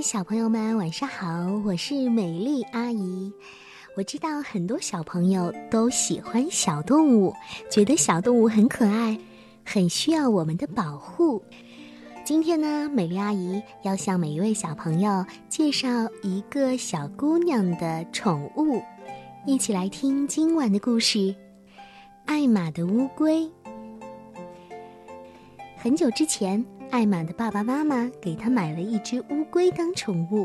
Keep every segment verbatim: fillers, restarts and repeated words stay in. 小朋友们晚上好，我是美丽阿姨。我知道很多小朋友都喜欢小动物，觉得小动物很可爱，很需要我们的保护。今天呢，美丽阿姨要向每一位小朋友介绍一个小姑娘的宠物，一起来听今晚的故事《艾玛的乌龟》。很久之前，艾玛的爸爸妈妈给她买了一只乌龟当宠物。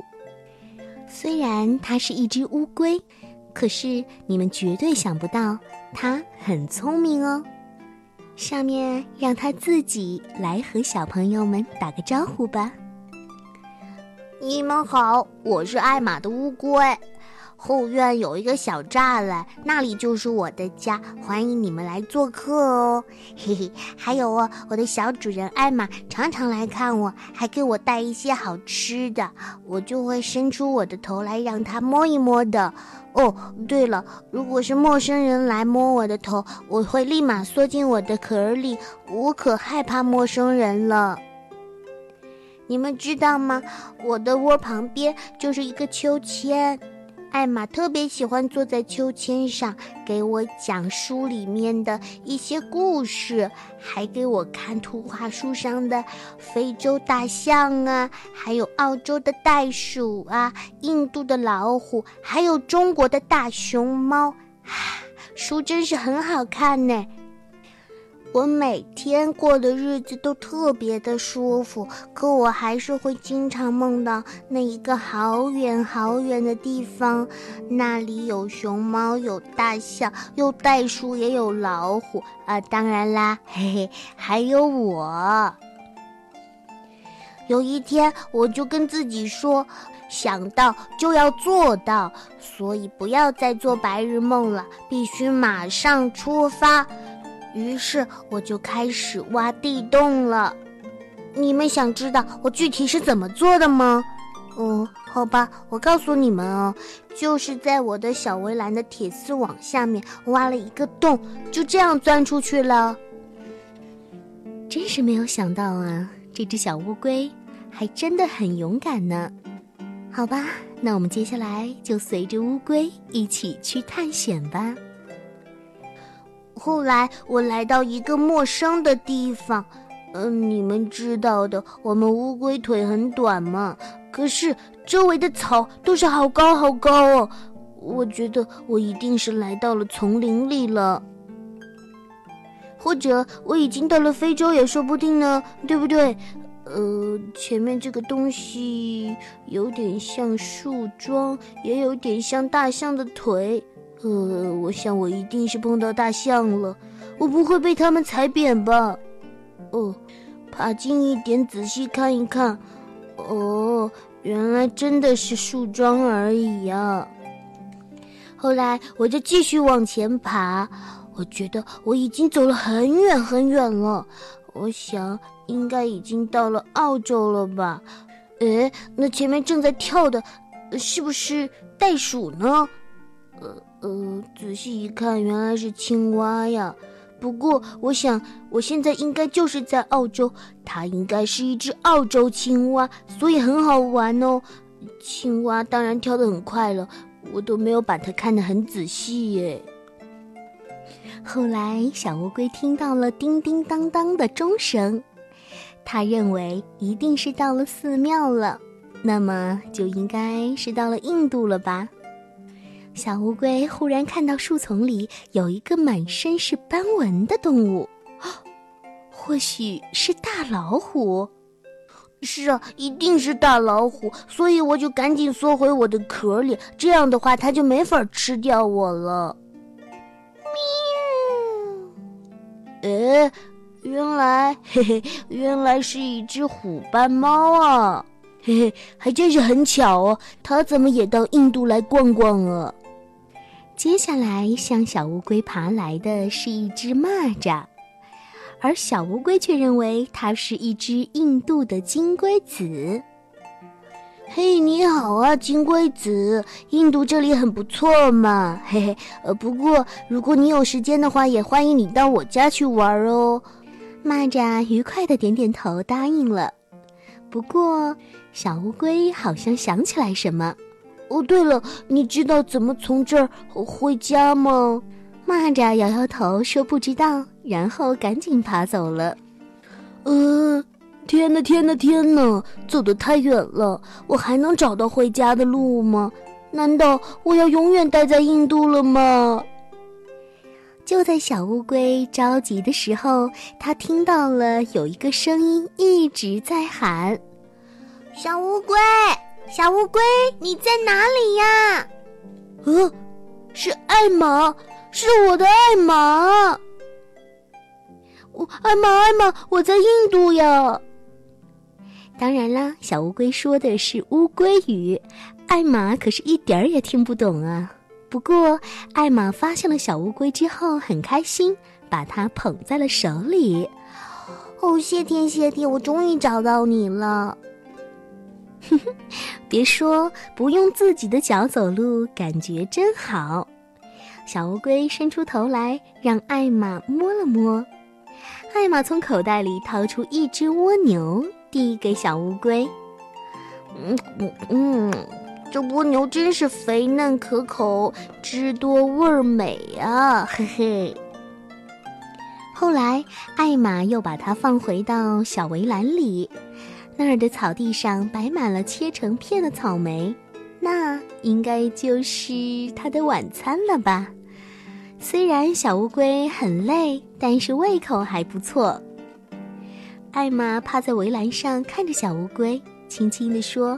虽然它是一只乌龟，可是你们绝对想不到它很聪明哦。下面让它自己来和小朋友们打个招呼吧。你们好，我是艾玛的乌龟。后院有一个小栅栏，那里就是我的家，欢迎你们来做客哦，嘿嘿。还有哦，我的小主人艾玛常常来看我，还给我带一些好吃的，我就会伸出我的头来让她摸一摸的。哦，对了，如果是陌生人来摸我的头，我会立马缩进我的壳里，我可害怕陌生人了。你们知道吗？我的窝旁边就是一个秋千。艾玛特别喜欢坐在秋千上，给我讲书里面的一些故事，还给我看图画书上的非洲大象啊，还有澳洲的袋鼠啊，印度的老虎，还有中国的大熊猫，啊，书真是很好看呢。我每天过的日子都特别的舒服，可我还是会经常梦到那一个好远好远的地方，那里有熊猫，有大象，有袋鼠，也有老虎啊、呃，当然啦，嘿嘿，还有我。有一天，我就跟自己说，想到就要做到，所以不要再做白日梦了，必须马上出发。于是我就开始挖地洞了。你们想知道我具体是怎么做的吗？嗯，好吧，我告诉你们哦，就是在我的小围栏的铁丝网下面挖了一个洞，就这样钻出去了。真是没有想到啊，这只小乌龟还真的很勇敢呢。好吧，那我们接下来就随着乌龟一起去探险吧。后来我来到一个陌生的地方，嗯、呃，你们知道的，我们乌龟腿很短嘛，可是周围的草都是好高好高哦，我觉得我一定是来到了丛林里了，或者我已经到了非洲也说不定呢，对不对？呃，前面这个东西有点像树桩，也有点像大象的腿。呃，我想我一定是碰到大象了，我不会被他们踩扁吧？哦，爬近一点，仔细看一看。哦，原来真的是树桩而已啊。后来我就继续往前爬，我觉得我已经走了很远很远了，我想应该已经到了澳洲了吧？诶，那前面正在跳的，是不是袋鼠呢？呃。呃，仔细一看，原来是青蛙呀。不过我想我现在应该就是在澳洲，它应该是一只澳洲青蛙，所以很好玩哦。青蛙当然跳得很快了，我都没有把它看得很仔细耶。后来小乌龟听到了叮叮当当的钟声，它认为一定是到了寺庙了，那么就应该是到了印度了吧。小乌龟忽然看到树丛里有一个满身是斑纹的动物，或许是大老虎。是啊，一定是大老虎，所以我就赶紧缩回我的壳里，这样的话它就没法吃掉我了。喵！诶，原来，嘿嘿，原来是一只虎斑猫啊！嘿嘿，还真是很巧哦，它怎么也到印度来逛逛啊？接下来向小乌龟爬来的是一只蚂蚱，而小乌龟却认为它是一只印度的金龟子。嘿，你好啊，金龟子，印度这里很不错嘛，嘿嘿，呃，不过如果你有时间的话，也欢迎你到我家去玩哦。蚂蚱愉快地点点头答应了。不过小乌龟好像想起来什么。哦，对了，你知道怎么从这儿回家吗？蚂蚱摇摇头说不知道，然后赶紧爬走了。呃，天哪天哪天哪，走得太远了，我还能找到回家的路吗？难道我要永远待在印度了吗？就在小乌龟着急的时候，它听到了有一个声音一直在喊：小乌龟，小乌龟，你在哪里呀？呃、啊，是艾玛，是我的艾玛，我艾玛艾玛，我在印度呀。当然啦，小乌龟说的是乌龟语，艾玛可是一点儿也听不懂啊。不过艾玛发现了小乌龟之后很开心，把它捧在了手里。哦，谢天谢地，我终于找到你了。别说，不用自己的脚走路感觉真好。小乌龟伸出头来让艾玛摸了摸，艾玛从口袋里掏出一只蜗牛递给小乌龟。嗯嗯，这蜗牛真是肥嫩可口，汁多味美啊，嘿嘿。后来艾玛又把它放回到小围栏里，那儿的草地上摆满了切成片的草莓，那应该就是它的晚餐了吧。虽然小乌龟很累，但是胃口还不错。艾玛趴在围栏上看着小乌龟，轻轻地说：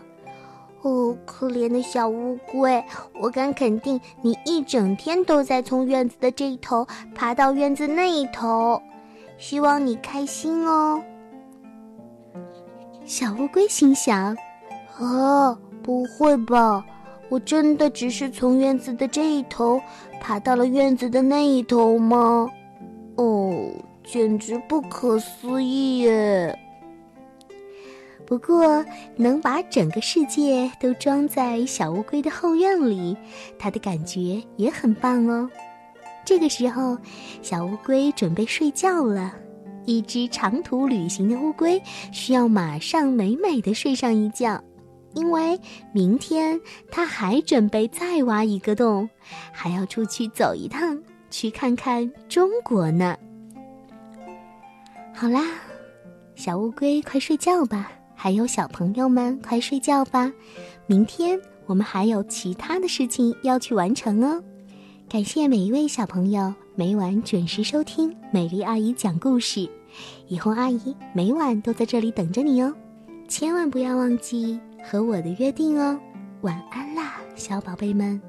哦，可怜的小乌龟，我敢肯定你一整天都在从院子的这一头爬到院子那一头，希望你开心哦。小乌龟心想：哦，不会吧，我真的只是从院子的这一头爬到了院子的那一头吗？哦，简直不可思议耶。不过能把整个世界都装在小乌龟的后院里，它的感觉也很棒哦。这个时候小乌龟准备睡觉了，一只长途旅行的乌龟需要马上美美地睡上一觉，因为明天它还准备再挖一个洞，还要出去走一趟，去看看中国呢。好啦，小乌龟快睡觉吧，还有小朋友们快睡觉吧，明天我们还有其他的事情要去完成哦。感谢每一位小朋友每晚准时收听美丽阿姨讲故事，以后阿姨每晚都在这里等着你哦，千万不要忘记和我的约定哦。晚安啦，小宝贝们。